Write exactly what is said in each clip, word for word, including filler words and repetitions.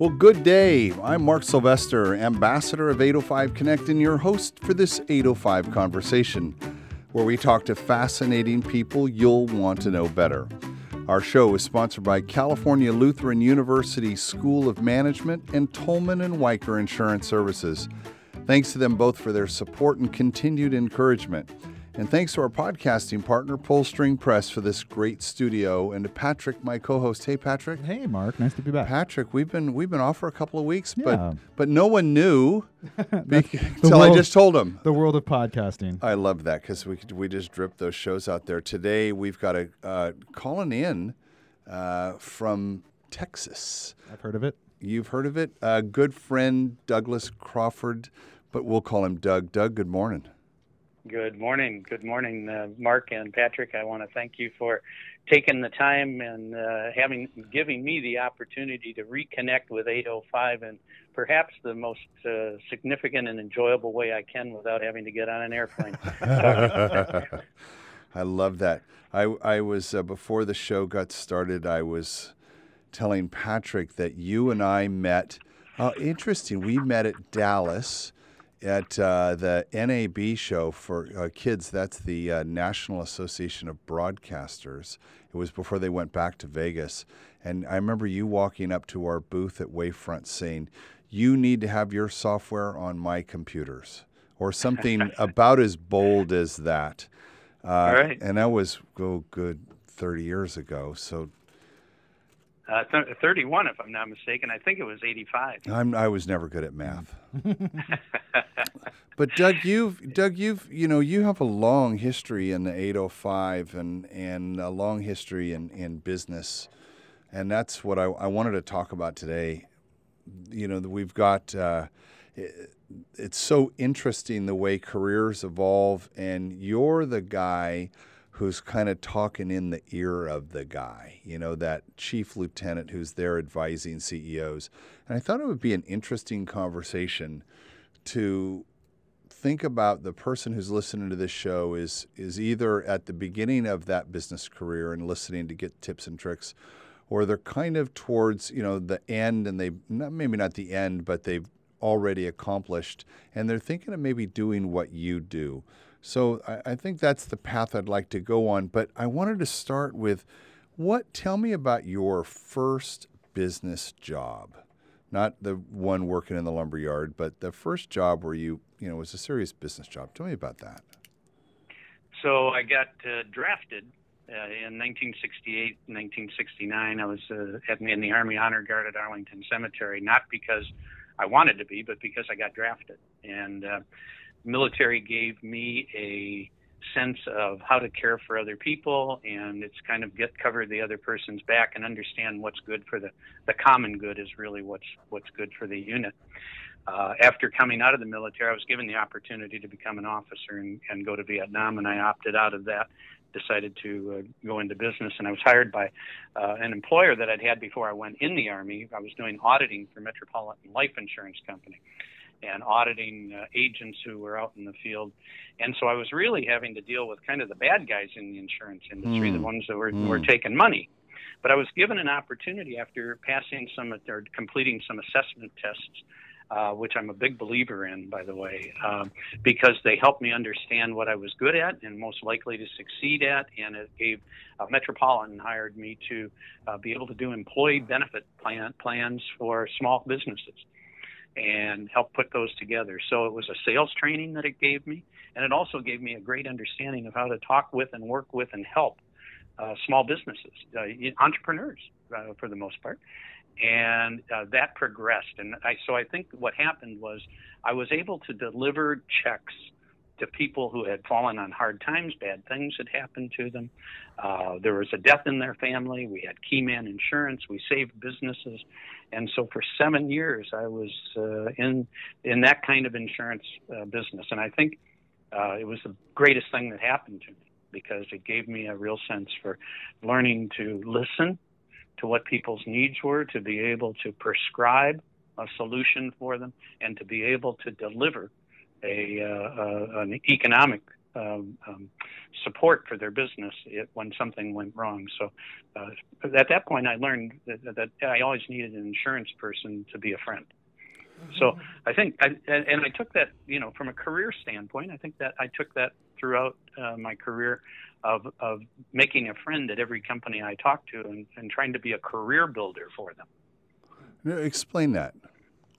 Well, good day. I'm Mark Sylvester, ambassador of eight oh five Connect, and your host for this eight oh five Conversation, where we talk to fascinating people you'll want to know better. Our show is sponsored by California Lutheran University School of Management and Tolman and Weicker Insurance Services. Thanks to them both for their support and continued encouragement. And thanks to our podcasting partner, Pull String Press, for this great studio, and to Patrick, my co-host. Hey, Patrick. Hey, Mark. Nice to be back. Patrick, we've been we've been off for a couple of weeks, yeah. but but no one knew until I just told them. The world of podcasting. I love that because we we just drip those shows out there. Today we've got a uh, calling in uh, from Texas. I've heard of it. You've heard of it. Uh, good friend Douglas Crawford, but we'll call him Doug. Doug, good morning. Good morning. Good morning, uh, Mark and Patrick. I want to thank you for taking the time and uh, having giving me the opportunity to reconnect with eight oh five in perhaps the most uh, significant and enjoyable way I can without having to get on an airplane. I love that. I, I was, uh, before the show got started, I was telling Patrick that you and I met. Uh, interesting. We met at Dallas. At uh, the N A B show for uh, kids, that's the uh, National Association of Broadcasters. It was before they went back to Vegas. And I remember you walking up to our booth at Wavefront saying, you need to have your software on my computers, or something about as bold as that. Uh, All right. And that was oh, good thirty years ago. So. Uh, th- thirty-one, if I'm not mistaken. I think it was eighty-five. I'm, I was never good at math. But Doug, you've Doug, you've you know you have a long history in the eight oh five and and a long history in, in business, and that's what I, I wanted to talk about today. You know, we've got uh, it, it's so interesting the way careers evolve, and you're the guy who's kind of talking in the ear of the guy, you know, that chief lieutenant who's there advising C E Os. And I thought it would be an interesting conversation to think about the person who's listening to this show is is either at the beginning of that business career and listening to get tips and tricks, or they're kind of towards, you know, the end, and they not maybe not the end, but they've already accomplished, and they're thinking of maybe doing what you do. So I, I think that's the path I'd like to go on. But I wanted to start with what, tell me about your first business job, not the one working in the lumberyard, but the first job where you, you know, was a serious business job. Tell me about that. So I got uh, drafted uh, in nineteen sixty-eight, nineteen sixty-nine. I was uh, in the Army Honor Guard at Arlington Cemetery, not because I wanted to be, but because I got drafted. And uh, military gave me a sense of how to care for other people, and it's kind of get cover the other person's back and understand what's good for the, the common good is really what's what's good for the unit. Uh, after coming out of the military, I was given the opportunity to become an officer and, and go to Vietnam, and I opted out of that, decided to uh, go into business, and I was hired by uh, an employer that I'd had before I went in the Army. I was doing auditing for Metropolitan Life Insurance Company, and auditing uh, agents who were out in the field. And so I was really having to deal with kind of the bad guys in the insurance industry, mm. the ones that were, mm. were taking money. But I was given an opportunity after passing some or completing some assessment tests, uh, which I'm a big believer in, by the way, um, because they helped me understand what I was good at and most likely to succeed at. And it gave uh, Metropolitan hired me to uh, be able to do employee benefit plan, plans for small businesses and help put those together. So it was a sales training that it gave me, and it also gave me a great understanding of how to talk with and work with and help uh, small businesses, uh, entrepreneurs uh, for the most part. And uh, that progressed. And I, so I think what happened was I was able to deliver checks to people who had fallen on hard times, bad things had happened to them. Uh, there was a death in their family. We had key man insurance. We saved businesses. And so for seven years, I was uh, in in that kind of insurance uh, business. And I think uh, it was the greatest thing that happened to me because it gave me a real sense for learning to listen to what people's needs were, to be able to prescribe a solution for them, and to be able to deliver A, uh, uh, an economic um, um, support for their business it, when something went wrong. So uh, at that point, I learned that, that I always needed an insurance person to be a friend. Mm-hmm. So I think, I, and, and I took that, you know, from a career standpoint, I think that I took that throughout uh, my career of, of making a friend at every company I talked to and, and trying to be a career builder for them. Now, explain that,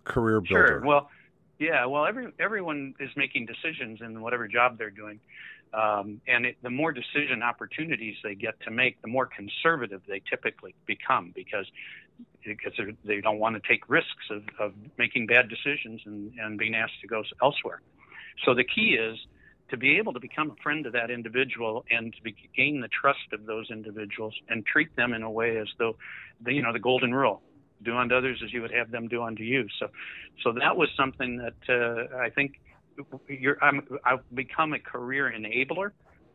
career builder. Sure. Well, yeah, well, every, everyone is making decisions in whatever job they're doing. Um, and it, the more decision opportunities they get to make, the more conservative they typically become because because they don't want to take risks of, of making bad decisions and, and being asked to go elsewhere. So the key is to be able to become a friend to that individual and to be, gain the trust of those individuals and treat them in a way as though, the, you know, the golden rule. Do unto others as you would have them do unto you. So, so that was something that uh, I think you're, I'm, I've become a career enabler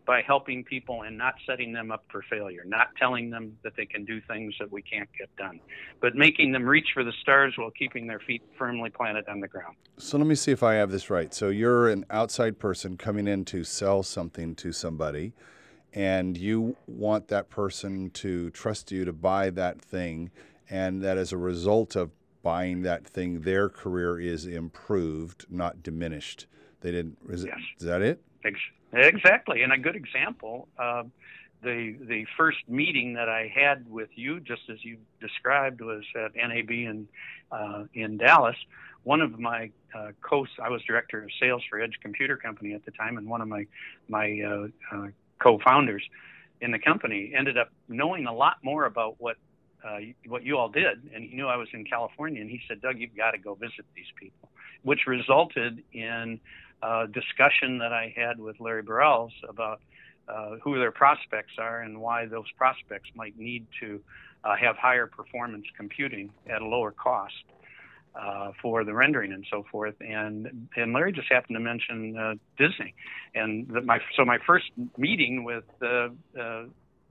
by helping people and not setting them up for failure, not telling them that they can do things that we can't get done, but making them reach for the stars while keeping their feet firmly planted on the ground. So let me see if I have this right. So you're an outside person coming in to sell something to somebody, and you want that person to trust you to buy that thing, and that as a result of buying that thing, their career is improved, not diminished. They didn't. Is, yes. It, is that it? Exactly. And a good example, uh, the the first meeting that I had with you, just as you described, was at N A B in uh, in Dallas. One of my uh, co—I was director of sales for Edge Computer Company at the time, and one of my my uh, uh, co-founders in the company ended up knowing a lot more about what. Uh, what you all did, and he knew I was in California, and he said, Doug, you've got to go visit these people, which resulted in a discussion that I had with Larry Burrells about uh, who their prospects are and why those prospects might need to uh, have higher performance computing at a lower cost uh, for the rendering and so forth. And, and Larry just happened to mention uh, Disney. And the, my so my first meeting with uh, uh,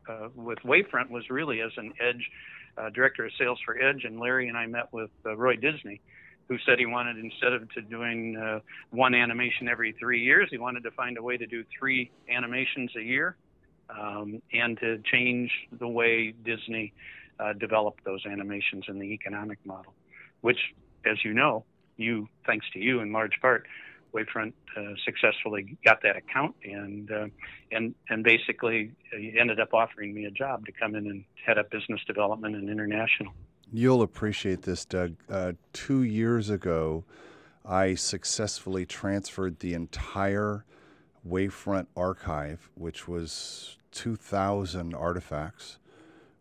Uh, with Wavefront was really as an Edge uh, director of sales for Edge, and Larry and I met with uh, Roy Disney, who said he wanted, instead of to doing uh, one animation every three years, he wanted to find a way to do three animations a year, um, and to change the way Disney uh, developed those animations in the economic model, which, as you know, you thanks to you in large part, Wavefront uh, successfully got that account and uh, and and basically ended up offering me a job to come in and head up business development and international. You'll appreciate this, Doug. Uh, two years ago, I successfully transferred the entire Wavefront archive, which was two thousand artifacts,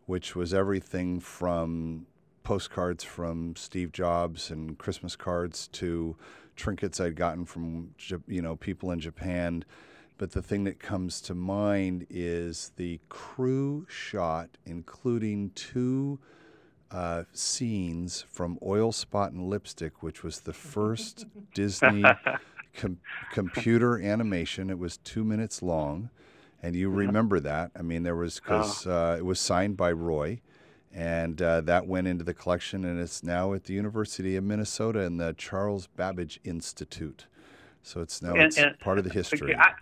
which was everything from postcards from Steve Jobs and Christmas cards to trinkets I'd gotten from, you know, people in Japan. But the thing that comes to mind is the crew shot, including two uh, scenes from Oil Spot and Lipstick, which was the first Disney com- computer animation. It was two minutes long. And you remember that. I mean, there was, because uh, it was signed by Roy. And uh, that went into the collection, and it's now at the University of Minnesota in the Charles Babbage Institute. So it's now and, it's and, part of the history. I,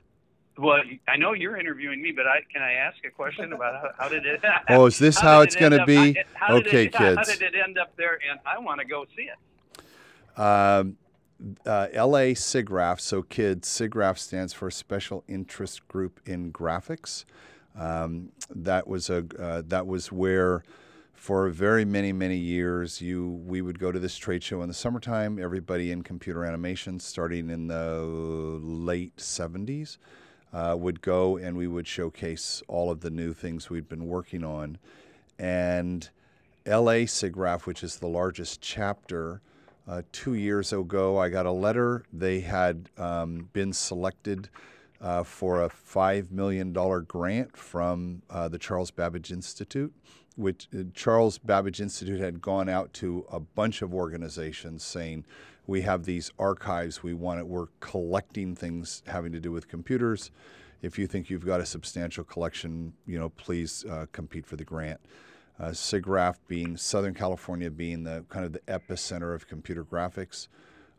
well, I know you're interviewing me, but I, can I ask a question about how, how did it? Oh, is this how, how it's it going to be? How, how okay, it, kids. How did it end up there? And I want to go see it. Um, uh, L A SIGGRAPH. So, kids, SIGGRAPH stands for Special Interest Group in Graphics. Um, that was a uh, that was where. For very many, many years, you we would go to this trade show in the summertime, everybody in computer animation starting in the late seventies uh, would go, and we would showcase all of the new things we'd been working on. And L A SIGGRAPH, which is the largest chapter, uh, two years ago, I got a letter. They had um, been selected uh, for a five million dollars grant from uh, the Charles Babbage Institute. Which Charles Babbage Institute had gone out to a bunch of organizations saying, we have these archives, we want it, we're collecting things having to do with computers. If you think you've got a substantial collection, you know, please uh, compete for the grant. Uh, SIGGRAPH being, Southern California being the kind of the epicenter of computer graphics,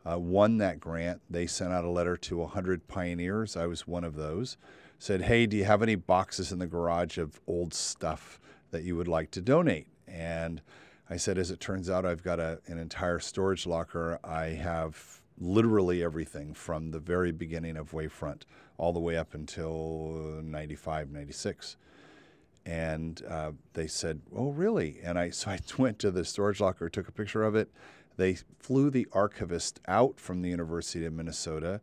uh, won that grant, they sent out a letter to one hundred pioneers. I was one of those. Said, hey, do you have any boxes in the garage of old stuff that you would like to donate? And I said, as it turns out, I've got a, an entire storage locker. I have literally everything from the very beginning of Wavefront all the way up until ninety-five, ninety-six. And uh, they said, oh, really? And I so I went to the storage locker, took a picture of it. They flew the archivist out from the University of Minnesota.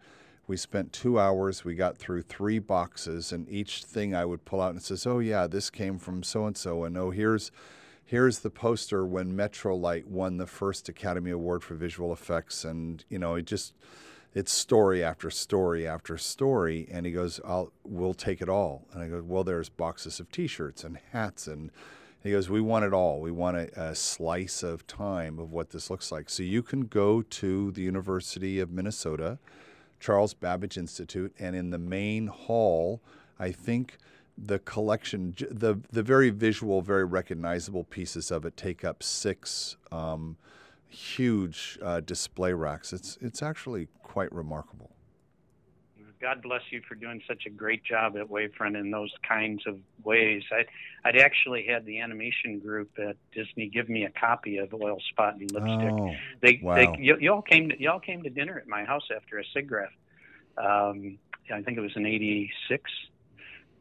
We spent two hours. We got through three boxes, and each thing I would pull out and says, oh, yeah, this came from so-and-so, and oh, here's here's the poster when Metrolight won the first Academy Award for visual effects. And, you know, it just, it's story after story after story. And he goes, I'll, we'll take it all. And I go, well, there's boxes of T-shirts and hats. And he goes, we want it all. We want a, a slice of time of what this looks like. So you can go to the University of Minnesota, Charles Babbage Institute, and in the main hall, I think the collection, the the very visual, very recognizable pieces of it take up six um, huge uh, display racks. It's it's actually quite remarkable. God bless you for doing such a great job at Wavefront in those kinds of ways. I, I'd actually had the animation group at Disney give me a copy of Oil Spot and Lipstick. Oh, they, wow. they y- y'all came to, y'all came to dinner at my house after a SIGGRAPH. Um, I think it was in eighty-six.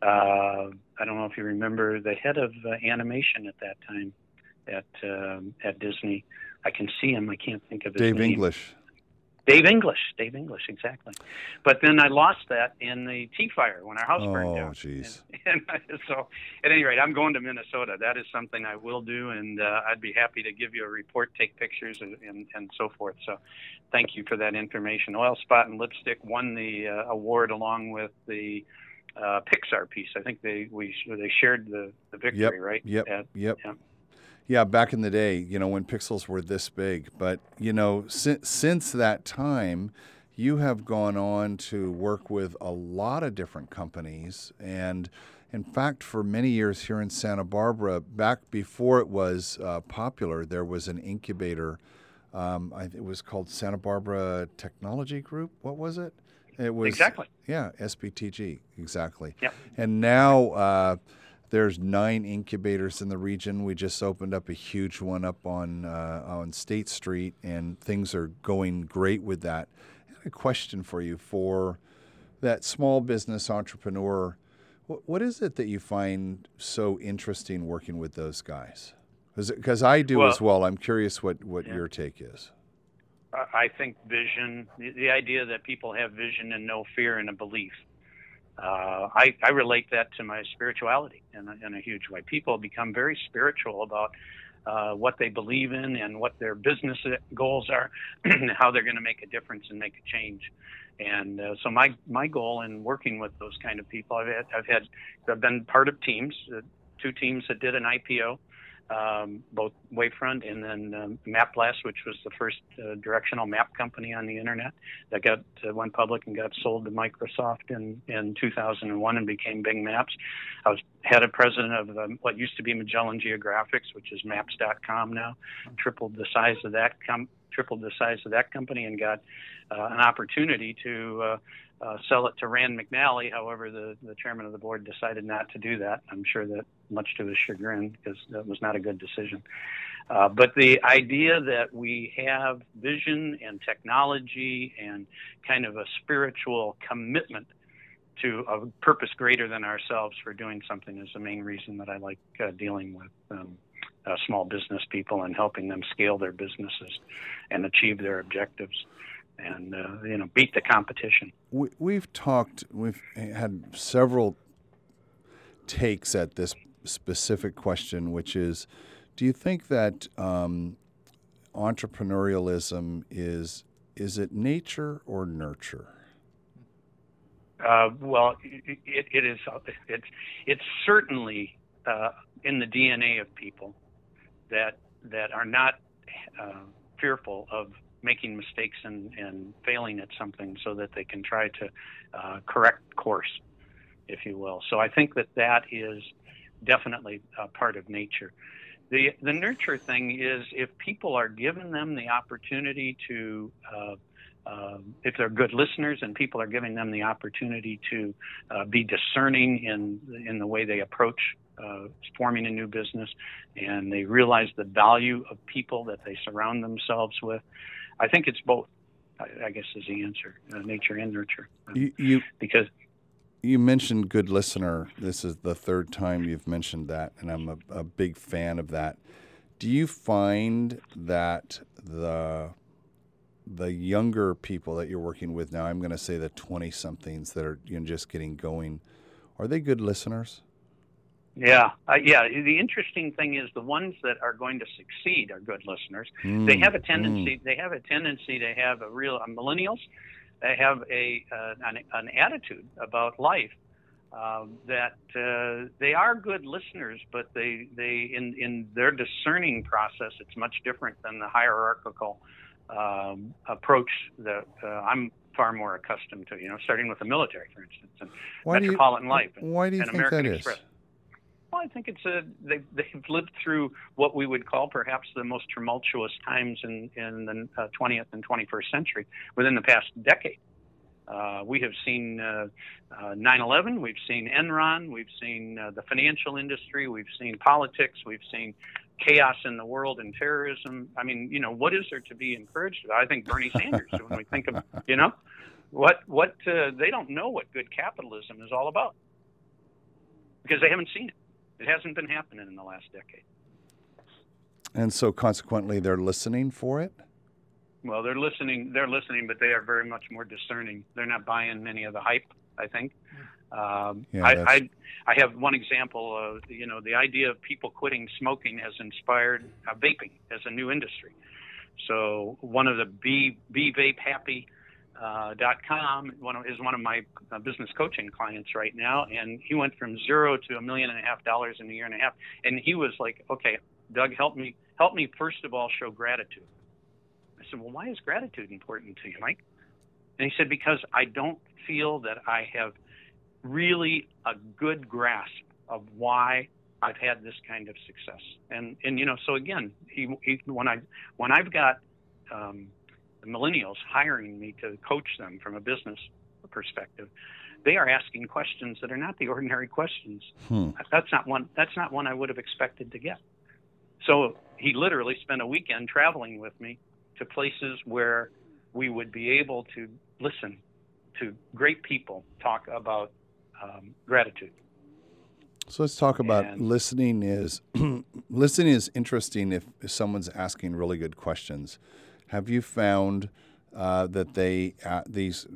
Uh, I don't know if you remember the head of uh, animation at that time at um, at Disney. I can see him. I can't think of his name. Dave English. Dave English, Dave English, exactly. But then I lost that in the tea fire when our house oh, burned down. Oh, jeez. And, and so, at any rate, I'm going to Minnesota. That is something I will do, and uh, I'd be happy to give you a report, take pictures, and, and, and so forth. So thank you for that information. Oil Spot and Lipstick won the uh, award along with the uh, Pixar piece. I think they we they shared the, the victory, yep, right? Yep, At, yep. Yeah. Yeah, back in the day, you know, when pixels were this big. But, you know, si- since that time, you have gone on to work with a lot of different companies. And, in fact, for many years here in Santa Barbara, back before it was uh, popular, there was an incubator. Um, I, it was called Santa Barbara Technology Group. What was it? It was exactly. Yeah, S B T G. Exactly. Yep. And now... Uh, There's nine incubators in the region. We just opened up a huge one up on uh, on State Street, and things are going great with that. I had a question for you for that small business entrepreneur. What, what is it that you find so interesting working with those guys? Because I do well, as well. I'm curious what, what yeah. your take is. I think vision, the, the idea that people have vision and no fear and a belief. Uh, I, I relate that to my spirituality in a, in a huge way. People become very spiritual about uh, what they believe in and what their business goals are, and how they're going to make a difference and make a change. And uh, so my, my goal in working with those kind of people, I've had, I've had, I've been part of teams, uh, two teams that did an I P O, um, both Wavefront and then um, Map Blast, which was the first uh, directional map company on the internet that got uh, went public and got sold to Microsoft in, in two thousand one and became Bing Maps. I was head of president of um, what used to be Magellan Geographics, which is maps dot com now, tripled the size of that com- tripled the size of that company and got uh, an opportunity to uh, uh, sell it to Rand McNally. However, the, the chairman of the board decided not to do that. I'm sure that much to his chagrin, because that was not a good decision. Uh, but the idea that we have vision and technology and kind of a spiritual commitment to a purpose greater than ourselves for doing something is the main reason that I like uh, dealing with um, uh, small business people and helping them scale their businesses and achieve their objectives and, uh, you know, beat the competition. We, we've talked, we've had several takes at this specific question, which is, do you think that um, entrepreneurialism is, is it nature or nurture? Uh, well, it, it, it is, it's, it's certainly uh, in the D N A of people that, that are not uh, fearful of making mistakes and, and failing at something so that they can try to uh, correct course, if you will. So I think that that is definitely a part of nature. The the nurture thing is if people are given them the opportunity to uh, Um, if they're good listeners and people are giving them the opportunity to uh, be discerning in in the way they approach uh, forming a new business, and they realize the value of people that they surround themselves with, I think it's both, I, I guess, is the answer, uh, nature and nurture. Um, you, you, because you mentioned good listener. This is the third time you've mentioned that, and I'm a, a big fan of that. Do you find that the the younger people that you're working with now, I'm going to say the twenty-somethings that are, you know, just getting going, are they good listeners? Yeah. Uh, yeah. The interesting thing is the ones that are going to succeed are good listeners. Mm. They have a tendency, mm. they have a tendency to have a real, uh, millennials, they have a uh, an, an attitude about life uh, that uh, they are good listeners, but they, they in, in their discerning process, it's much different than the hierarchical Um, approach that uh, I'm far more accustomed to, you know, starting with the military, for instance, and why Metropolitan you, Life and, why do you and think American that Express. Is? Well, I think it's a, they, they've lived through what we would call perhaps the most tumultuous times in, in the uh, twentieth and twenty-first century within the past decade. Uh, we have seen uh, uh, nine eleven, we've seen Enron, we've seen uh, the financial industry, we've seen politics, we've seen chaos in the world and terrorism. I mean, you know, what is there to be encouraged about? I think Bernie Sanders, when we think of, you know, what, what, uh, they don't know what good capitalism is all about because they haven't seen it. It hasn't been happening in the last decade. And so consequently they're listening for it. Well, they're listening, they're listening, but they are very much more discerning. They're not buying many of the hype, I think. Um, yeah, I, I I have one example of, you know, the idea of people quitting smoking has inspired uh, vaping as a new industry. So one of the B, B Vape Happy uh, dot com one of, is one of my uh, business coaching clients right now. And he went from zero to a million and a half dollars in a year and a half. And he was like, okay, Doug, help me, help me first of all, show gratitude. I said, well, why is gratitude important to you, Mike? And he said, because I don't feel that I have really a good grasp of why I've had this kind of success. And, and you know, so again, he, he, when, I, when I've got um, the millennials hiring me to coach them from a business perspective, they are asking questions that are not the ordinary questions. Hmm. That's not one, that's not one I would have expected to get. So he literally spent a weekend traveling with me to places where we would be able to listen to great people talk about Um, gratitude. So let's talk about and, listening is listening is interesting if, if someone's asking really good questions. Have you found uh, that they uh, these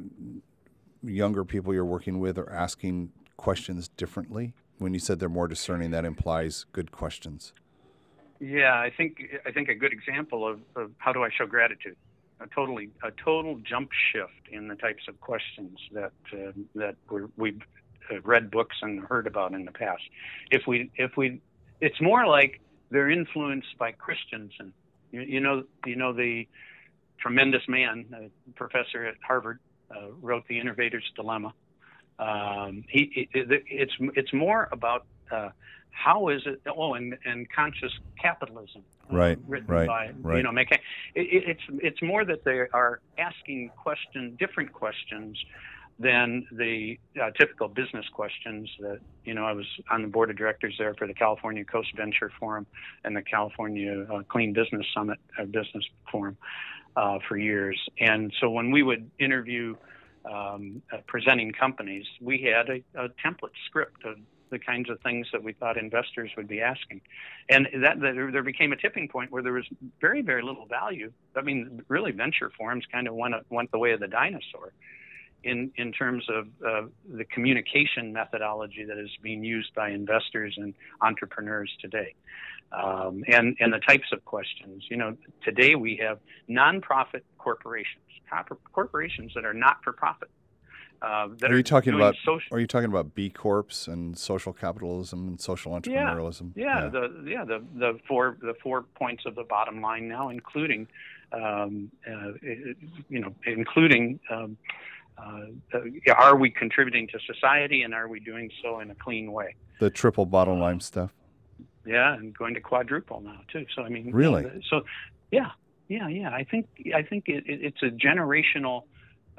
younger people you're working with are asking questions differently? When you said they're more discerning, that implies good questions. Yeah, I think I think a good example of, of how do I show gratitude. A totally a total jump shift in the types of questions that uh, that we're, we've read books and heard about in the past. If we, if we, it's more like they're influenced by Christensen. You, you know, you know the tremendous man, a professor at Harvard, uh, wrote The Innovator's Dilemma. Um, he, it, it's it's more about uh, how is it? Oh, and and Conscious Capitalism, right? Um, written right, by right. you know, Mac- it, it's it's more that they are asking question different questions than the uh, typical business questions that, you know, I was on the board of directors there for the California Coast Venture Forum and the California uh, Clean Business Summit uh, Business Forum uh, for years. And so when we would interview um, uh, presenting companies, we had a, a template script of the kinds of things that we thought investors would be asking. And that, that there became a tipping point where there was very, very little value. I mean, really venture forums kind of went, went the way of the dinosaur in, in terms of uh, the communication methodology that is being used by investors and entrepreneurs today. Um, and, and the types of questions, you know, today we have nonprofit corporations, corporations that are not for profit. Uh, that are, are you talking about? Social... Are you talking about B Corps and social capitalism and social entrepreneurialism? Yeah, yeah, yeah. the yeah the, the four the four points of the bottom line now, including, um, uh, you know, including, um, uh, are we contributing to society and are we doing so in a clean way? The triple bottom line uh, stuff. Yeah, and going to quadruple now too. So I mean, really, so yeah, yeah, yeah. I think I think it, it, it's a generational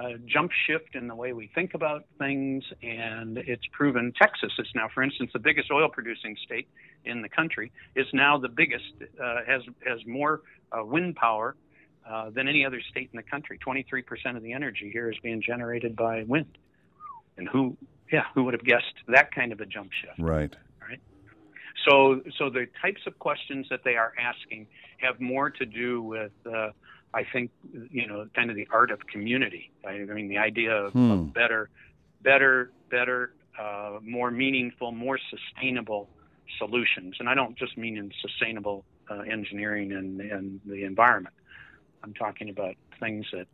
a jump shift in the way we think about things, and it's proven. Texas is now, for instance, the biggest oil-producing state in the country, is now the biggest, uh, has, has more uh, wind power uh, than any other state in the country. twenty-three percent of the energy here is being generated by wind. And who, yeah, who would have guessed that kind of a jump shift? Right. Right. So, so the types of questions that they are asking have more to do with, uh, I think, you know, kind of the art of community. I, I mean, the idea of, hmm. of better, better, better, uh, more meaningful, more sustainable solutions. And I don't just mean in sustainable uh, engineering and, and the environment. I'm talking about things that.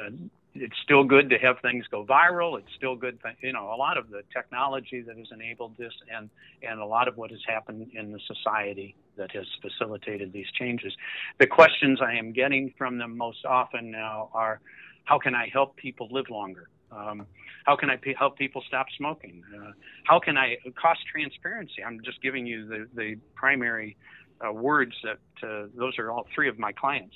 Uh, It's still good to have things go viral. It's still good, th- you know, a lot of the technology that has enabled this and, and a lot of what has happened in the society that has facilitated these changes. The questions I am getting from them most often now are, how can I help people live longer? Um, how can I p- help people stop smoking? Uh, how can I cost transparency? I'm just giving you the, the primary uh, words that uh, those are all three of my clients.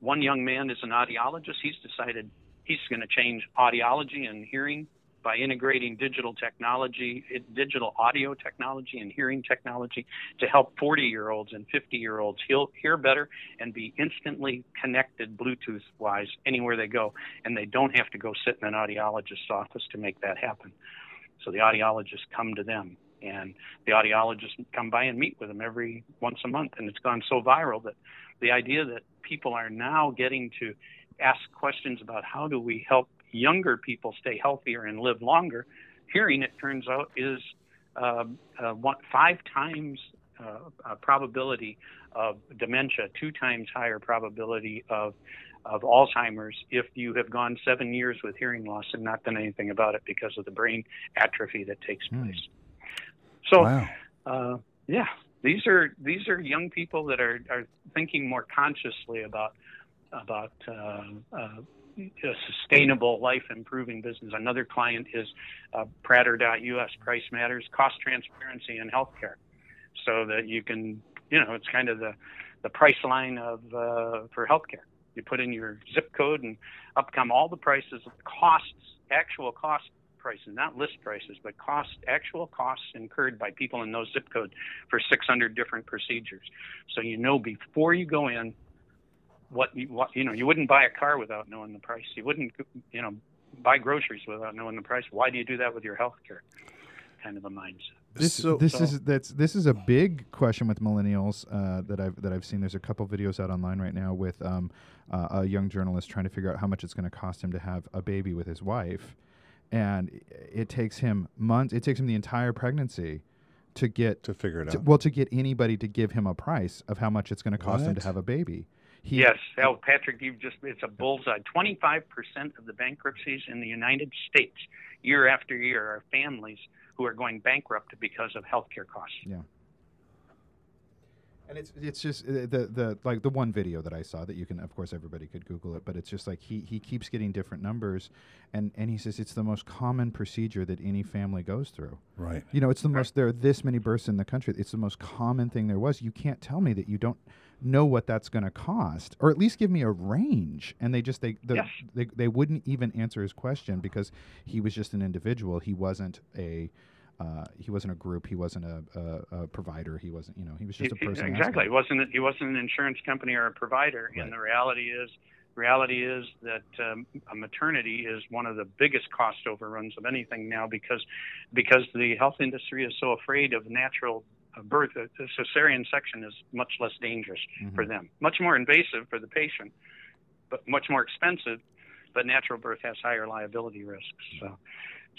One young man is an audiologist. He's decided he's going to change audiology and hearing by integrating digital technology, digital audio technology and hearing technology to help forty-year-olds and fifty-year-olds hear better and be instantly connected Bluetooth-wise anywhere they go. And they don't have to go sit in an audiologist's office to make that happen. So the audiologists come to them, and the audiologists come by and meet with them every once a month. And it's gone so viral that the idea that people are now getting to ask questions about how do we help younger people stay healthier and live longer, hearing, it turns out, is uh, uh, one, five times uh, uh, probability of dementia, two times higher probability of of Alzheimer's if you have gone seven years with hearing loss and not done anything about it because of the brain atrophy that takes mm. place. So, wow. uh, yeah, these are these are young people that are, are thinking more consciously about about uh, uh, a sustainable, life-improving business. Another client is uh, Prater dot U S, Price Matters, cost transparency in healthcare, so that you can, you know, it's kind of the, the price line of uh, for healthcare. You put in your zip code, and up come all the prices, costs, actual costs. Prices, not list prices, but cost, actual costs incurred by people in those zip codes for six hundred different procedures. So you know before you go in what you, what, you know, you wouldn't buy a car without knowing the price. You wouldn't, you know, buy groceries without knowing the price. Why do you do that with your health care? Kind of a mindset. This so, this so. is that's this is a big question with millennials uh, that I've that I've seen. There's a couple videos out online right now with um, uh, a young journalist trying to figure out how much it's going to cost him to have a baby with his wife. And it takes him months. It takes him the entire pregnancy to get to figure it out. To, well, to get anybody to give him a price of how much it's going to cost what? him to have a baby. He, yes, oh, Patrick, you've just—it's a bullseye. Twenty-five percent of the bankruptcies in the United States, year after year, are families who are going bankrupt because of healthcare costs. Yeah. And it's it's just the the like the one video that I saw that you can, of course, everybody could Google it, but it's just like he, he keeps getting different numbers, and, and he says it's the most common procedure that any family goes through. Right. You know, it's the right. most, there are this many births in the country. It's the most common thing there was. You can't tell me that you don't know what that's going to cost, or at least give me a range. And they just, they, the, yes. they they wouldn't even answer his question because he was just an individual. He wasn't a... Uh, he wasn't a group. He wasn't a, a, a provider. He wasn't, you know, he was just a person. Exactly. He wasn't. He wasn't an insurance company or a provider. Right. And the reality is, reality is that um, a maternity is one of the biggest cost overruns of anything now because, because the health industry is so afraid of natural birth. A cesarean section is much less dangerous mm-hmm. for them. Much more invasive for the patient, but much more expensive. But natural birth has higher liability risks. So.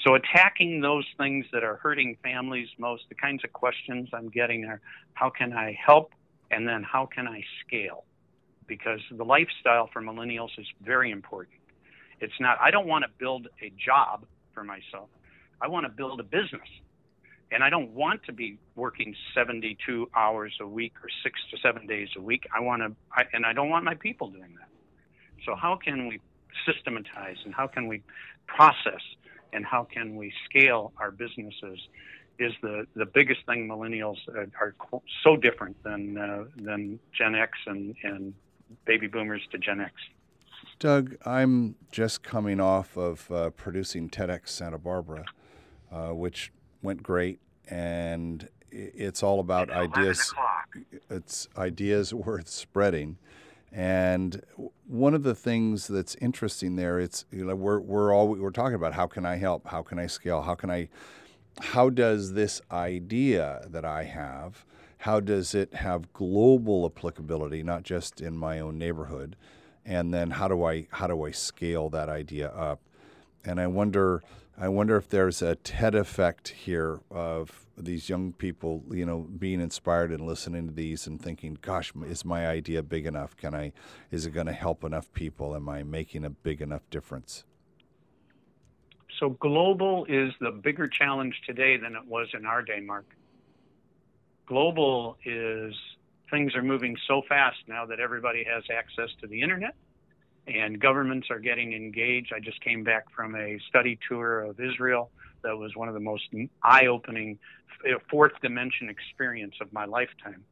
So attacking those things that are hurting families most, the kinds of questions I'm getting are, how can I help, and then how can I scale? Because the lifestyle for millennials is very important. It's not, I don't want to build a job for myself. I want to build a business. And I don't want to be working seventy-two hours a week or six to seven days a week. I want to, I, and I don't want my people doing that. So how can we systematize, and how can we process, and how can we scale our businesses is the, the biggest thing. Millennials are, are so different than uh, than Gen X and, and baby boomers to Gen X. Doug, I'm just coming off of uh, producing TEDx Santa Barbara, uh, which went great, and it's all about ideas. It's ideas worth spreading. And one of the things that's interesting there, it's you know, we're we're all we're talking about how can I help, how can I scale, how can I, how does this idea that I have, how does it have global applicability, not just in my own neighborhood, and then how do I how do I scale that idea up? And I wonder I wonder if there's a TED effect here of these young people, you know, being inspired and listening to these and thinking, gosh, is my idea big enough? Can I, is it going to help enough people? Am I making a big enough difference? So global is the bigger challenge today than it was in our day, Mark. Global is things are moving so fast now that everybody has access to the internet. And governments are getting engaged. I just came back from a study tour of Israel that was one of the most eye-opening fourth dimension experience of my lifetime.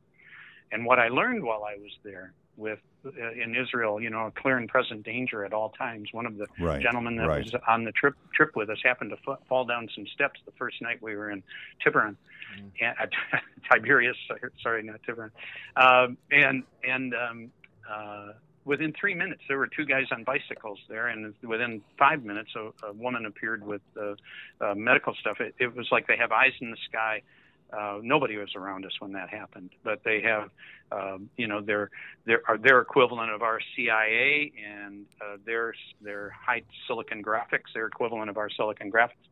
And what I learned while I was there with uh, in Israel, you know, a clear and present danger at all times. One of the right, gentlemen that right. was on the trip trip with us happened to f- fall down some steps the first night we were in Tiburon, mm-hmm. and, uh, Tiberias, sorry, not Tiburon. Um, and, and um, uh, within three minutes, there were two guys on bicycles there, and within five minutes, a, a woman appeared with uh, uh, medical stuff. It, it was like they have eyes in the sky. Uh, nobody was around us when that happened, but they have, um, you know, their their their equivalent of our C I A and uh, their their high silicon graphics, their equivalent of our silicon graphics,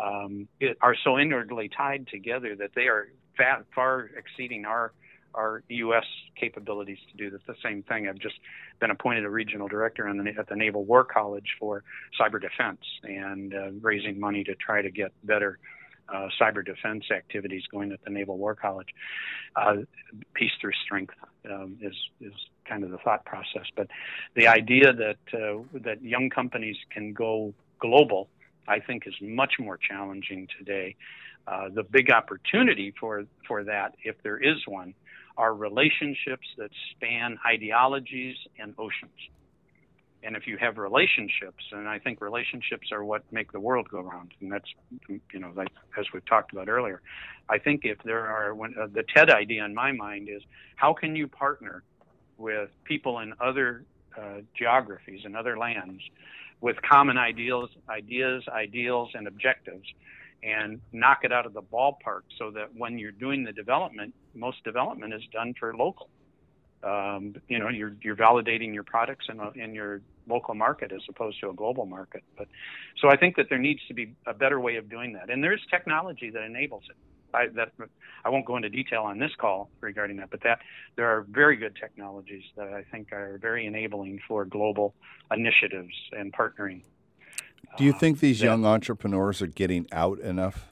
um, it, are so inwardly tied together that they are fat, far exceeding our. our U S capabilities to do the same thing. I've just been appointed a regional director on the, at the Naval War College for cyber defense and uh, raising money to try to get better uh, cyber defense activities going at the Naval War College. Uh, peace through strength um, is, is kind of the thought process. But the idea that uh, that young companies can go global, I think, is much more challenging today. Uh, the big opportunity for, for that, if there is one, are relationships that span ideologies and oceans. And if you have relationships, and I think relationships are what make the world go round, and that's, you know, like, as we've talked about earlier, I think if there are, when, uh, the TED idea in my mind is, how can you partner with people in other uh, geographies and other lands with common ideals, ideas, ideals, and objectives, and knock it out of the ballpark so that when you're doing the development, most development is done for local. Um, you know, you're you're validating your products in, a, in your local market as opposed to a global market. But so I think that there needs to be a better way of doing that. And there's technology that enables it. I, that, I won't go into detail on this call regarding that, but that there are very good technologies that I think are very enabling for global initiatives and partnering. Do you think these young entrepreneurs are getting out enough?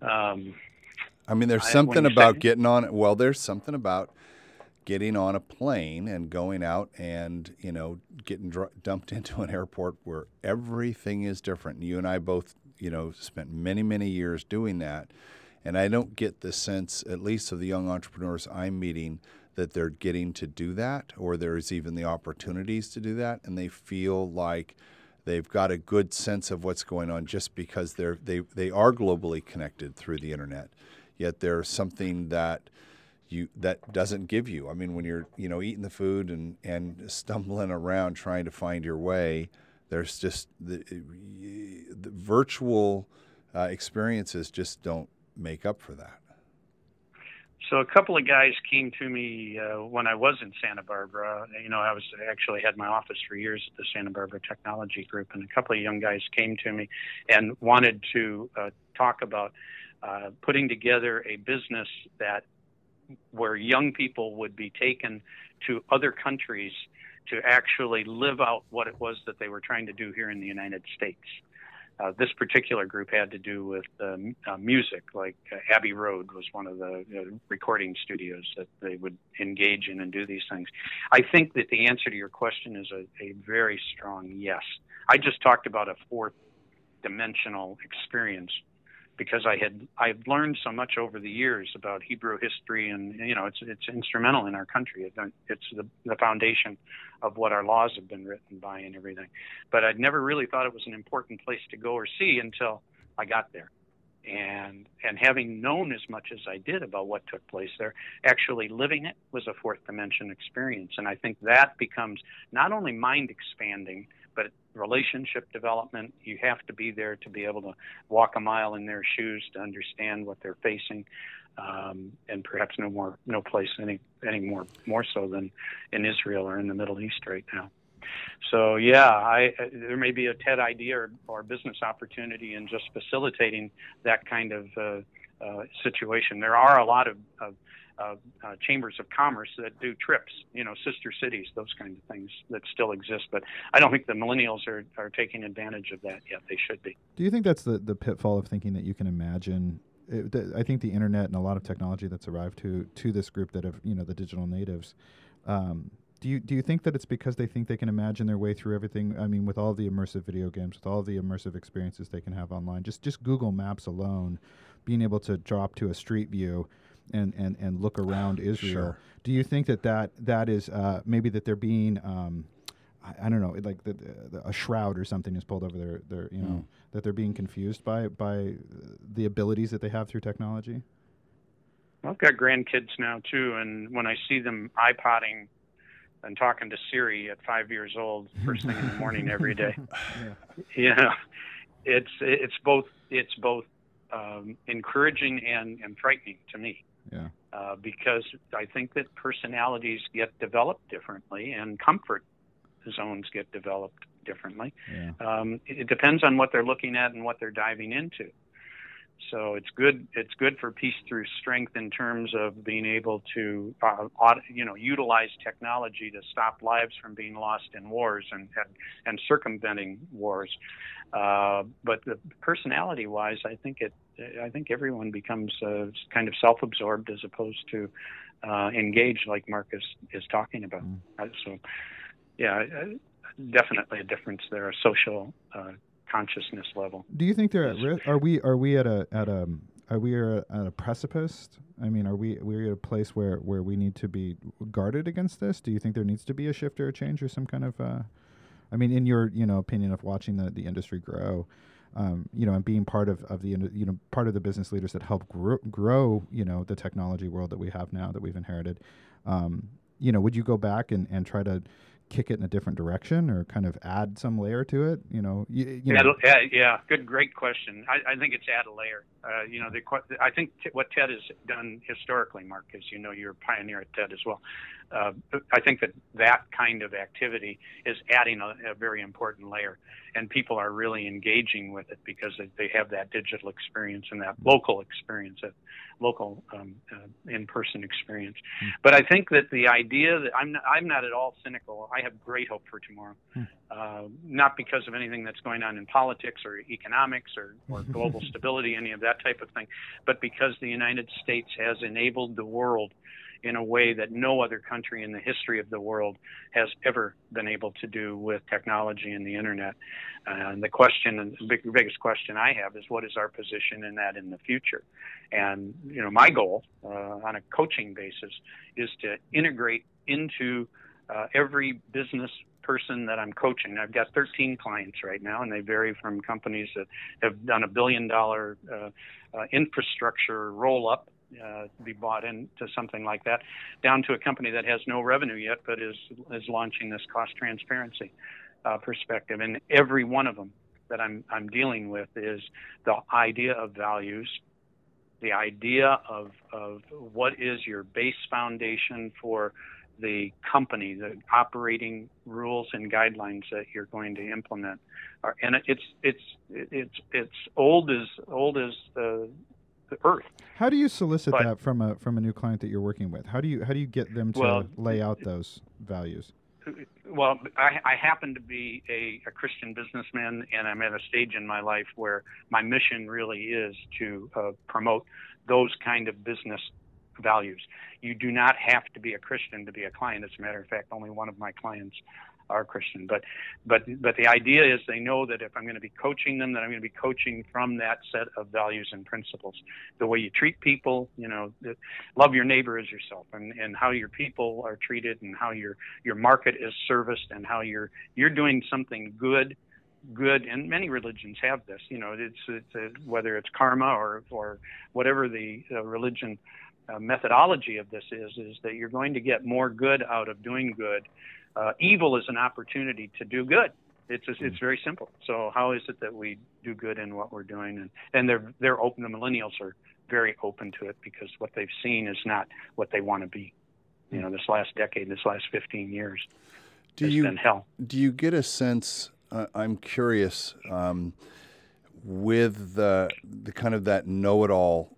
um, I mean, there's something about getting on. Well, there's something about getting on a plane and going out and, you know, getting dr- dumped into an airport where everything is different. You and I both, you know, spent many, many years doing that. And I don't get the sense, at least of the young entrepreneurs I'm meeting, that they're getting to do that, or there's even the opportunities to do that, and they feel like they've got a good sense of what's going on just because they're they they are globally connected through the internet. Yet there's something that you that doesn't give you. I mean, when you're you know eating the food and and stumbling around trying to find your way, there's just the, the virtual uh, experiences just don't make up for that. So a couple of guys came to me uh, when I was in Santa Barbara. You know, I was actually had my office for years at the Santa Barbara Technology Group, and a couple of young guys came to me and wanted to uh, talk about uh, putting together a business that where young people would be taken to other countries to actually live out what it was that they were trying to do here in the United States. Uh, this particular group had to do with um, uh, music, like uh, Abbey Road was one of the uh, recording studios that they would engage in and do these things. I think that the answer to your question is a, a very strong yes. I just talked about a fourth dimensional experience because I had I've learned so much over the years about Hebrew history, and you know it's it's instrumental in our country. It's the the foundation of what our laws have been written by and everything. But I'd never really thought it was an important place to go or see until I got there. And and having known as much as I did about what took place there, actually living it was a fourth dimension experience. And I think that becomes not only mind expanding, but relationship development. You have to be there to be able to walk a mile in their shoes to understand what they're facing, um, and perhaps no more, no place any any more more so than in Israel or in the Middle East right now. So yeah, I, there may be a TED idea or, or business opportunity in just facilitating that kind of uh, uh, situation. There are a lot of, of uh, uh, chambers of commerce that do trips, you know, sister cities, those kind of things that still exist. But I don't think the millennials are, are taking advantage of that yet. They should be. Do you think that's the, the pitfall of thinking that you can imagine? It, I think the internet and a lot of technology that's arrived to to this group that have, you know, the digital natives. Um, Do you do you think that it's because they think they can imagine their way through everything? I mean, with all the immersive video games, with all the immersive experiences they can have online, just just Google Maps alone, being able to drop to a street view and, and, and look around Israel. Sure. Do you think that that, that is uh, maybe that they're being, um, I, I don't know, like the, the, a shroud or something is pulled over their, their you mm. know, that they're being confused by, by the abilities that they have through technology? Well, I've got grandkids now, too, and when I see them iPodding and talking to Siri at five years old, first thing in the morning every day. Yeah, you know, it's it's both it's both um, encouraging and, and frightening to me. Yeah, uh, because I think that personalities get developed differently, and comfort zones get developed differently. Yeah. Um, it, it depends on what they're looking at and what they're diving into. So it's good. It's good for peace through strength in terms of being able to, uh, audit, you know, utilize technology to stop lives from being lost in wars and and, and circumventing wars. Uh, but the personality-wise, I think it. I think everyone becomes uh, kind of self-absorbed as opposed to uh, engaged, like Mark is, is talking about. Mm. So, yeah, definitely a difference there. A social. Uh, consciousness level. Do you think they're at risk? Are we are we at a at a are we at a precipice? I mean, are we we're at a place where, where we need to be guarded against this? Do you think there needs to be a shift or a change or some kind of? Uh, I mean, in your you know opinion of watching the, the industry grow, um, you know, and being part of, of the you know part of the business leaders that help grow, grow you know the technology world that we have now that we've inherited. Um, you know, would you go back and, and try to kick it in a different direction or kind of add some layer to it, you know, you, you know. Yeah, yeah. Good. Great question. I, I think it's add a layer, uh, you know, the, I think t- what TED has done historically, Mark, as you know, you're a pioneer at TED as well. Uh, I think that that kind of activity is adding a, a very important layer, and people are really engaging with it because they, they have that digital experience and that local experience, that local um, uh, in-person experience. Mm. But I think that the idea that I'm not, I'm not at all cynical. I have great hope for tomorrow, mm. uh, not because of anything that's going on in politics or economics or, or global stability, any of that type of thing, but because the United States has enabled the world in a way that no other country in the history of the world has ever been able to do with technology and the internet. Uh, and the question, and the big, biggest question I have is, what is our position in that in the future? And, you know, my goal uh, on a coaching basis is to integrate into uh, every business person that I'm coaching. I've got thirteen clients right now, and they vary from companies that have done a billion dollar uh, uh, infrastructure roll-up Uh, be bought into something like that, down to a company that has no revenue yet but is is launching this cost transparency uh, perspective. And every one of them that I'm I'm dealing with is the idea of values, the idea of of what is your base foundation for the company, the operating rules and guidelines that you're going to implement. And it's it's it's it's old as old as the Earth. How do you solicit but, that from a from a new client that you're working with? How do you how do you get them to well, lay out those values? Well, I, I happen to be a, a Christian businessman, and I'm at a stage in my life where my mission really is to uh, promote those kind of business values. You do not have to be a Christian to be a client. As a matter of fact, only one of my clients are Christian. But but but the idea is they know that if I'm going to be coaching them, that I'm going to be coaching from that set of values and principles. The way you treat people, you know, love your neighbor as yourself, and, and how your people are treated, and how your your market is serviced, and how you're you're doing something good. Good, and many religions have this. You know, it's, it's a, whether it's karma or or whatever the uh, religion uh, methodology of this is, is that you're going to get more good out of doing good. Uh, evil is an opportunity to do good. It's just, it's very simple. So how is it that we do good in what we're doing? And and they're they're open. The millennials are very open to it because what they've seen is not what they want to be. You know, this last decade, this last fifteen years, do has you, been hell. Do you get a sense? Uh, I'm curious um, with the the kind of that know-it-all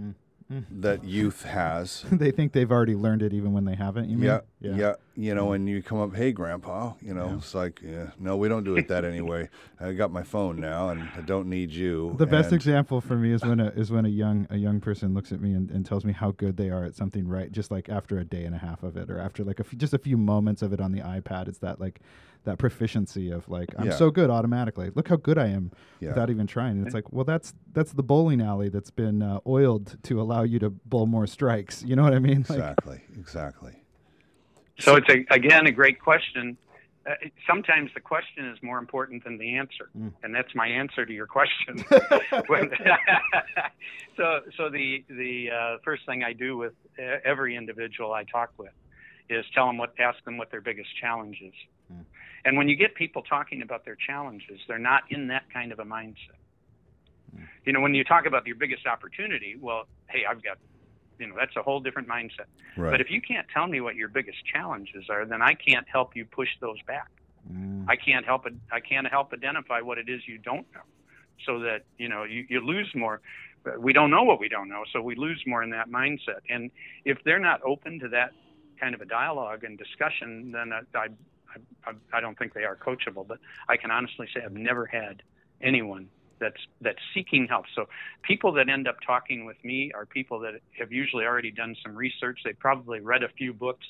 mm-hmm. that youth has. They think they've already learned it even when they haven't, you mean? Yeah, yeah. yeah. You know, and you come up, hey, Grandpa, you know, yeah. it's like, yeah, no, we don't do it that anyway. I got my phone now, and I don't need you. The and best example for me is when a, is when a young a young person looks at me and, and tells me how good they are at something, right, just like after a day and a half of it, or after like a f- just a few moments of it on the iPad. It's that like that proficiency of like, I'm yeah. so good automatically. Look how good I am yeah. without even trying. And it's like, well, that's that's the bowling alley that's been uh, oiled to allow you to bowl more strikes. You know what I mean? Exactly, like, exactly. So it's, a, again, a great question. Uh, it, sometimes the question is more important than the answer, mm. and that's my answer to your question. when, so so the, the uh, first thing I do with every individual I talk with is tell them what, ask them what their biggest challenge is. Mm. And when you get people talking about their challenges, they're not in that kind of a mindset. Mm. You know, when you talk about your biggest opportunity, well, hey, I've got... You know, that's a whole different mindset. Right. But if you can't tell me what your biggest challenges are, then I can't help you push those back. Mm. I can't help I can't help identify what it is you don't know, so that, you know, you, you lose more. We don't know what we don't know, so we lose more in that mindset. And if they're not open to that kind of a dialogue and discussion, then I, I, I, I don't think they are coachable. But I can honestly say I've never had anyone that's that's seeking help. So people that end up talking with me are people that have usually already done some research. They probably read a few books.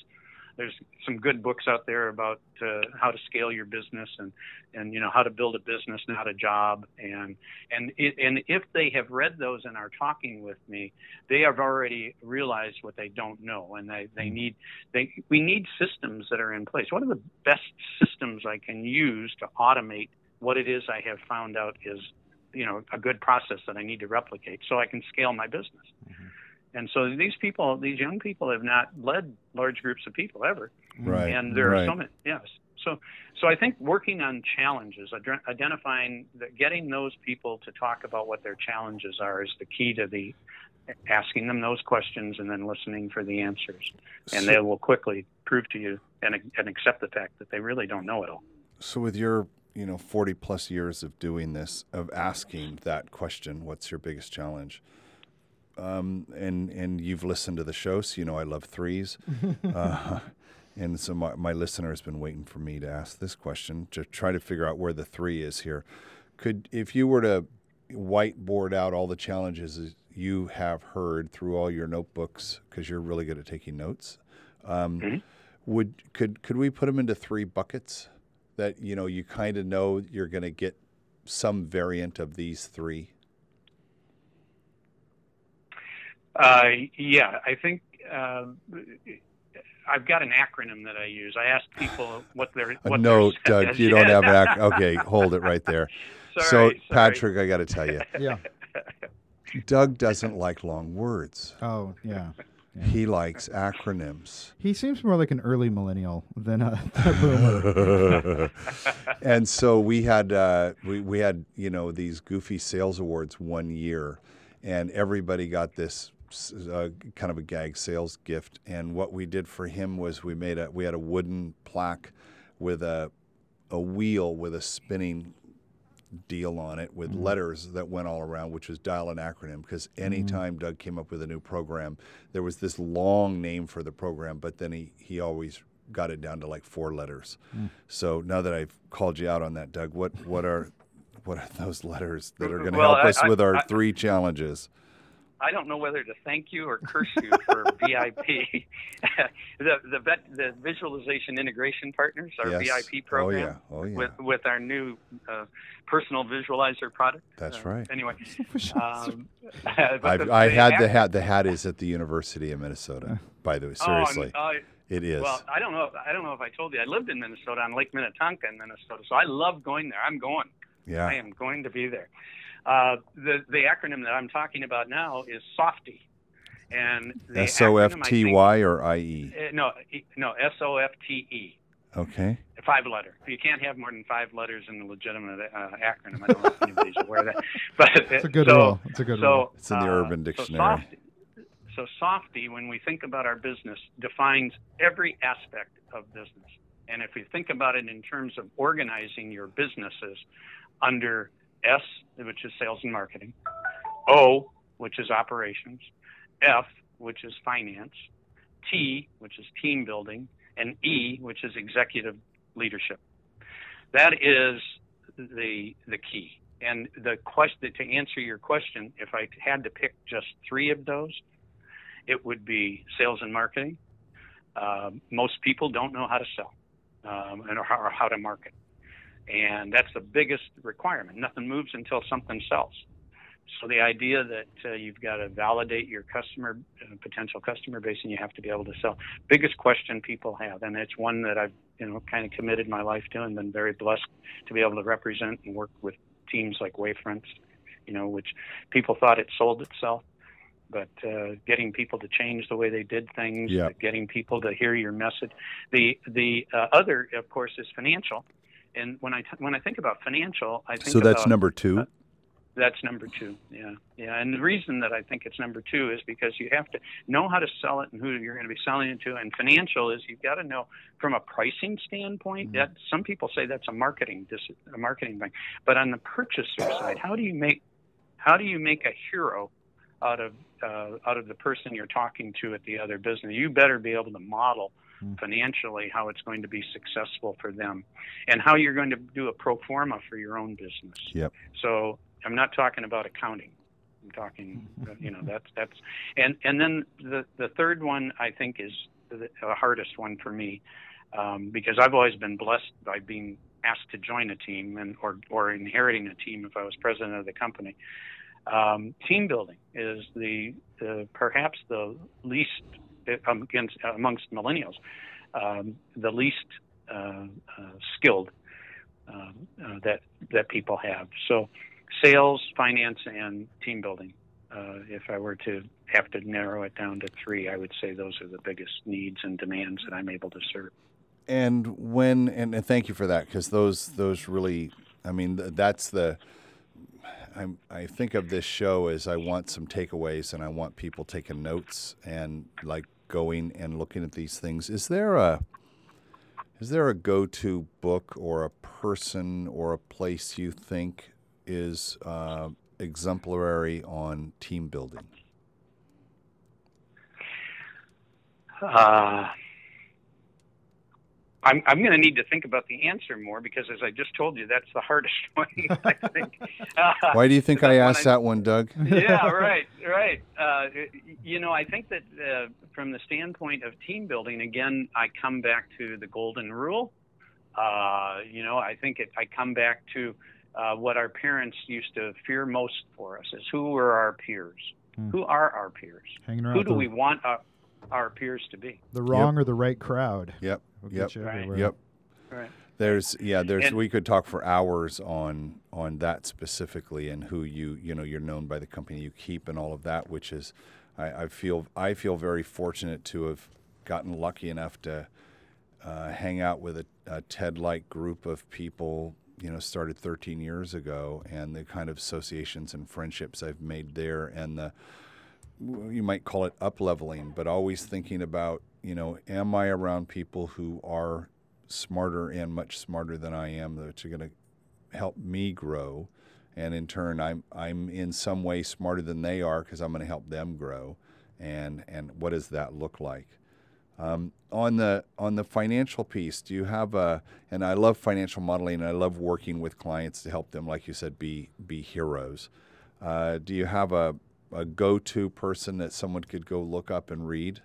There's some good books out there about uh, how to scale your business and, and, you know, how to build a business, not a job. And and it, and if they have read those and are talking with me, they have already realized what they don't know, and they, they need they we need systems that are in place. One of the best systems I can use to automate what it is I have found out is, you know, a good process that I need to replicate so I can scale my business. Mm-hmm. And so these people, these young people have not led large groups of people ever. Right. And there right. are so many, yes. So, so I think working on challenges, ad- identifying, the, getting those people to talk about what their challenges are is the key to the asking them those questions and then listening for the answers. And so, they will quickly prove to you and, and accept the fact that they really don't know it all. So with your you know, forty plus years of doing this, of asking that question, what's your biggest challenge? Um, and, and you've listened to the show, so you know I love threes. uh, and so my, my listener has been waiting for me to ask this question to try to figure out where the three is here. Could, if you were to whiteboard out all the challenges you have heard through all your notebooks, because you're really good at taking notes, um, mm-hmm. would could could we put them into three buckets? That, you know, you kind of know you're going to get some variant of these three? Uh, yeah, I think uh, I've got an acronym that I use. I ask people what they're... What no, they're Doug, you yeah. don't have an acronym. Okay, hold it right there. sorry, so, sorry. Patrick, I got to tell you. yeah. Doug doesn't like long words. Oh, yeah. Yeah. He likes acronyms. He seems more like an early millennial than a, a boomer. And so we had uh, we we had you know these goofy sales awards one year, and everybody got this uh, kind of a gag sales gift. And what we did for him was we made a we had a wooden plaque with a a wheel with a spinning deal on it with mm-hmm. letters that went all around, which was dial an acronym, because anytime mm-hmm. Doug came up with a new program, there was this long name for the program, but then he, he always got it down to like four letters. Mm. So now that I've called you out on that, Doug, what, what are what are those letters that are going to well, help I, us I, with our I, three challenges? I don't know whether to thank you or curse you for V I P. the the, vet, the Visualization Integration Partners, our yes. V I P program, oh, yeah. Oh, yeah. with with our new uh, personal visualizer product. That's uh, right. Anyway, um, I, the, I had the hat. The hat is at the University of Minnesota. By the way, seriously. Oh, and, uh, It is. Well, I don't know. I don't know if I told you. I lived in Minnesota on Lake Minnetonka in Minnesota, so I love going there. I'm going. Yeah. I am going to be there. Uh, the the acronym that I'm talking about now is SOFTY, and S O F T Y or I E. Uh, no, no, S O F T E. Okay. Five letter. You can't have more than five letters in the legitimate uh, acronym. I don't know if anybody's aware of that. But it's a good so, rule. It's a good so, rule. It's in the uh, Urban Dictionary. So So SOFTY, when we think about our business, defines every aspect of business. And if you think about it in terms of organizing your businesses under S, which is sales and marketing, O, which is operations, F, which is finance, T, which is team building, and E, which is executive leadership. That is the the key. And the question, to answer your question, if I had to pick just three of those, it would be sales and marketing. Uh, most people don't know how to sell um, and or how, or how to market. And that's the biggest requirement. Nothing moves until something sells. So the idea that uh, you've got to validate your customer, uh, potential customer base, and you have to be able to sell. Biggest question people have, and it's one that I've you know kind of committed my life to and been very blessed to be able to represent and work with teams like Wavefront, you know, which people thought it sold itself. But uh, getting people to change the way they did things, yep. getting people to hear your message. The the uh, other, of course, is financial. And when I t- when I think about financial, I think so that's about, number two. Uh, that's number two. Yeah, yeah. And the reason that I think it's number two is because you have to know how to sell it and who you're going to be selling it to. And financial is you've got to know from a pricing standpoint. Mm-hmm. That some people say that's a marketing dis- a marketing thing. But on the purchaser side, how do you make how do you make a hero out of uh, out of the person you're talking to at the other business? You better be able to model mm. financially how it's going to be successful for them and how you're going to do a pro forma for your own business. Yep. So I'm not talking about accounting. I'm talking, you know, that's, that's, and, and then the, the third one I think is the, the hardest one for me um, because I've always been blessed by being asked to join a team and, or, or inheriting a team if I was president of the company. Um, team building is the, the perhaps the least um, against, amongst millennials, um, the least uh, uh, skilled uh, uh, that that people have. So, sales, finance, and team building. Uh, if I were to have to narrow it down to three, I would say those are the biggest needs and demands that I'm able to serve. And when and, and thank you for that, because those those really, I mean, that's the. I'm, I think of this show as I want some takeaways and I want people taking notes and like going and looking at these things. Is there a is there a go-to book or a person or a place you think is uh, exemplary on team building? Uh, I'm, I'm going to need to think about the answer more because, as I just told you, that's the hardest one, I think. Uh, Why do you think I asked I, that one, Doug? Yeah, right, right. Uh, you know, I think that uh, from the standpoint of team building, again, I come back to the golden rule. Uh, you know, I think it, I come back to uh, what our parents used to fear most for us is who are our peers? Hmm. Who are our peers? Hanging around who do we want our, our peers to be? The wrong yep. or the right crowd. Yep. We'll yep. Right. Yep. Right. There's yeah. There's and, we could talk for hours on on that specifically and who you you know you're known by the company you keep and all of that, which is I, I feel I feel very fortunate to have gotten lucky enough to uh, hang out with a, a TED-like group of people you know started thirteen years ago and the kind of associations and friendships I've made there and the you might call it up-leveling, but always thinking about. You know, am I around people who are smarter and much smarter than I am that are going to help me grow? And in turn, I'm I'm in some way smarter than they are because I'm going to help them grow. And and what does that look like? Um, on the on the financial piece, do you have a? And I love financial modeling, and I love working with clients to help them, like you said, be be heroes. Uh, do you have a a go-to person that someone could go look up and read?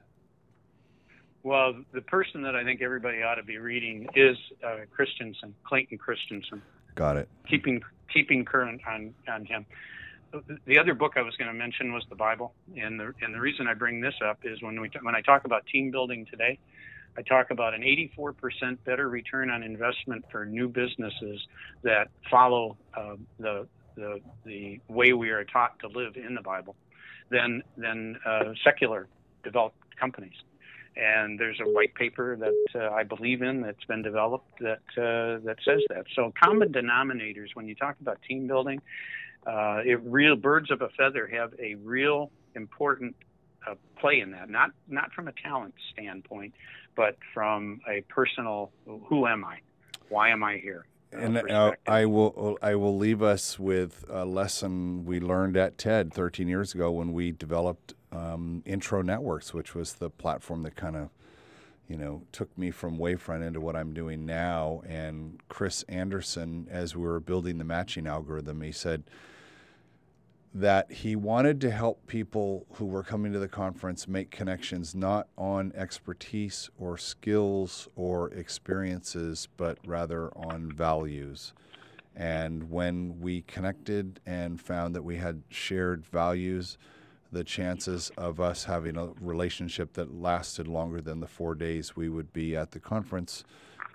Well, the person that I think everybody ought to be reading is uh, Christensen, Clayton Christensen. Got it. Keeping keeping current on, on him. The other book I was going to mention was the Bible, and the and the reason I bring this up is when we when I talk about team building today, I talk about an eighty-four percent better return on investment for new businesses that follow uh, the the the way we are taught to live in the Bible than than uh, secular developed companies. And there's a white paper that uh, I believe in that's been developed that uh, that says that. So common denominators when you talk about team building. Uh, it real birds of a feather have a real important uh, play in that. Not not from a talent standpoint, but from a personal. Who am I? Why am I here? Uh, and uh, I will I will leave us with a lesson we learned at TED thirteen years ago when we developed um, Intro Networks, which was the platform that kind of, you know, took me from Wavefront into what I'm doing now. And Chris Anderson, as we were building the matching algorithm, he said that he wanted to help people who were coming to the conference make connections not on expertise or skills or experiences, but rather on values. And when we connected and found that we had shared values, the chances of us having a relationship that lasted longer than the four days we would be at the conference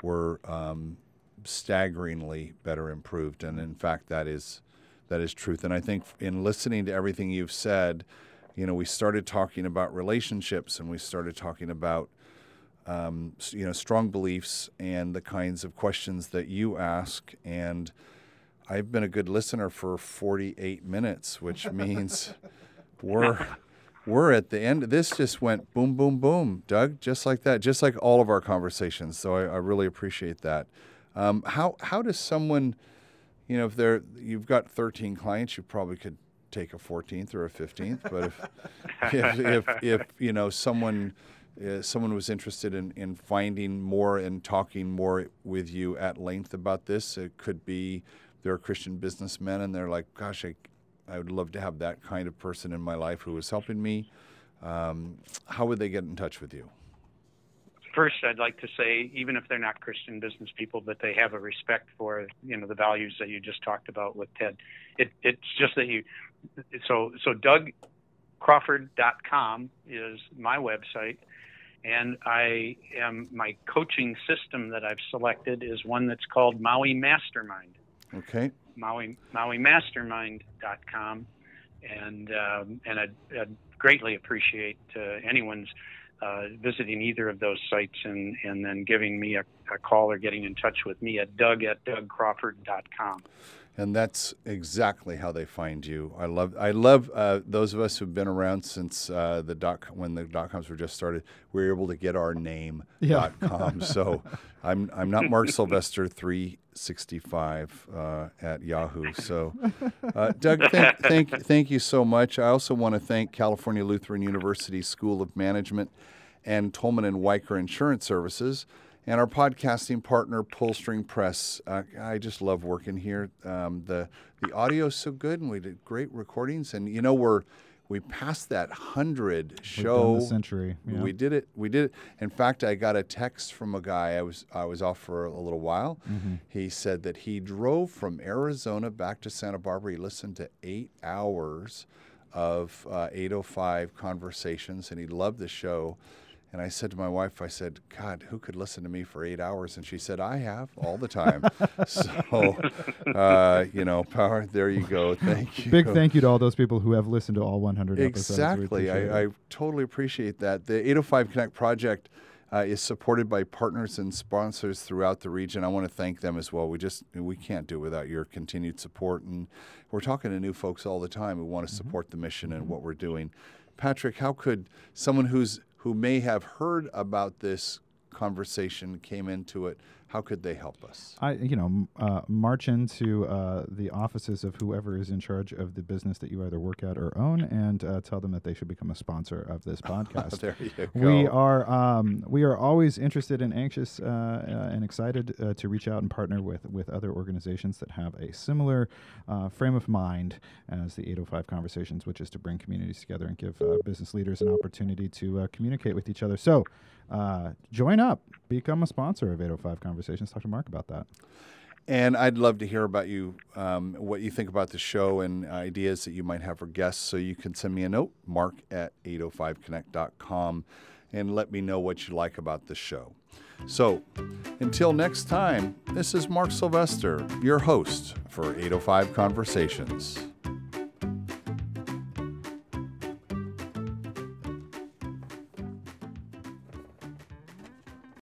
were um, staggeringly better improved. And in fact, that is that is truth. And I think in listening to everything you've said, you know, we started talking about relationships and we started talking about, um, you know, strong beliefs and the kinds of questions that you ask. And I've been a good listener for forty-eight minutes, which means... We're we're at the end. This just went boom, boom, boom, Doug, just like that, just like all of our conversations. So I, I really appreciate that. Um, how how does someone, you know, if they're you've got thirteen clients, you probably could take a fourteenth or a fifteenth. But if if, if if you know someone uh, someone was interested in, in finding more and talking more with you at length about this, it could be they're Christian businessmen and they're like, gosh, I. I would love to have that kind of person in my life who is helping me. Um, how would they get in touch with you? First, I'd like to say, even if they're not Christian business people, but they have a respect for, you know, the values that you just talked about with TED. It, it's just that you, so, so Doug Crawford dot com is my website. And I am, my coaching system that I've selected is one that's called Maui Mastermind. Okay. Maui, Maui Mastermind dot com, and um, and I'd, I'd greatly appreciate uh, anyone's uh, visiting either of those sites and, and then giving me a, a call or getting in touch with me at Doug at Doug Crawford dot com. And that's exactly how they find you. I love I love uh, those of us who've been around since uh, the doc when the dot coms were just started. We were able to get our name yeah. dot com. So I'm I'm not Mark Sylvester three sixty-five uh, at Yahoo. So uh, Doug, thank, thank thank you so much. I also want to thank California Lutheran University School of Management and Tolman and Weicker Insurance Services. And our podcasting partner, Pull String Press. Uh, I just love working here. Um, the the audio is so good, and we did great recordings. And you know, we're we passed that hundred show. We've done the century. Yeah. We did it. We did it. In fact, I got a text from a guy. I was I was off for a little while. Mm-hmm. He said that he drove from Arizona back to Santa Barbara. He listened to eight hours of uh, eight oh five conversations, and he loved the show. And I said to my wife, I said, God, who could listen to me for eight hours? And she said, I have all the time. so, uh, you know, power, there you go. Thank you. Big thank you to all those people who have listened to all one hundred exactly. episodes. Exactly. I, I totally appreciate that. The eight oh five Connect project uh, is supported by partners and sponsors throughout the region. I want to thank them as well. We just, we can't do it without your continued support. And we're talking to new folks all the time who want to mm-hmm. support the mission and mm-hmm. what we're doing. Patrick, how could someone who's who may have heard about this conversation, came into it, How could they help us? I, you know, uh, march into uh, the offices of whoever is in charge of the business that you either work at or own, and uh, tell them that they should become a sponsor of this podcast. There you go. We are um, we are always interested and anxious uh, uh, and excited uh, to reach out and partner with with other organizations that have a similar uh, frame of mind as the eight oh five Conversations, which is to bring communities together and give uh, business leaders an opportunity to uh, communicate with each other. So. Uh, join up, become a sponsor of eight oh five Conversations. Talk to Mark about that. And I'd love to hear about you, um, what you think about the show and ideas that you might have for guests. So you can send me a note, mark at eight oh five connect dot com, and let me know what you like about the show. So until next time, this is Mark Sylvester, your host for eight oh five Conversations.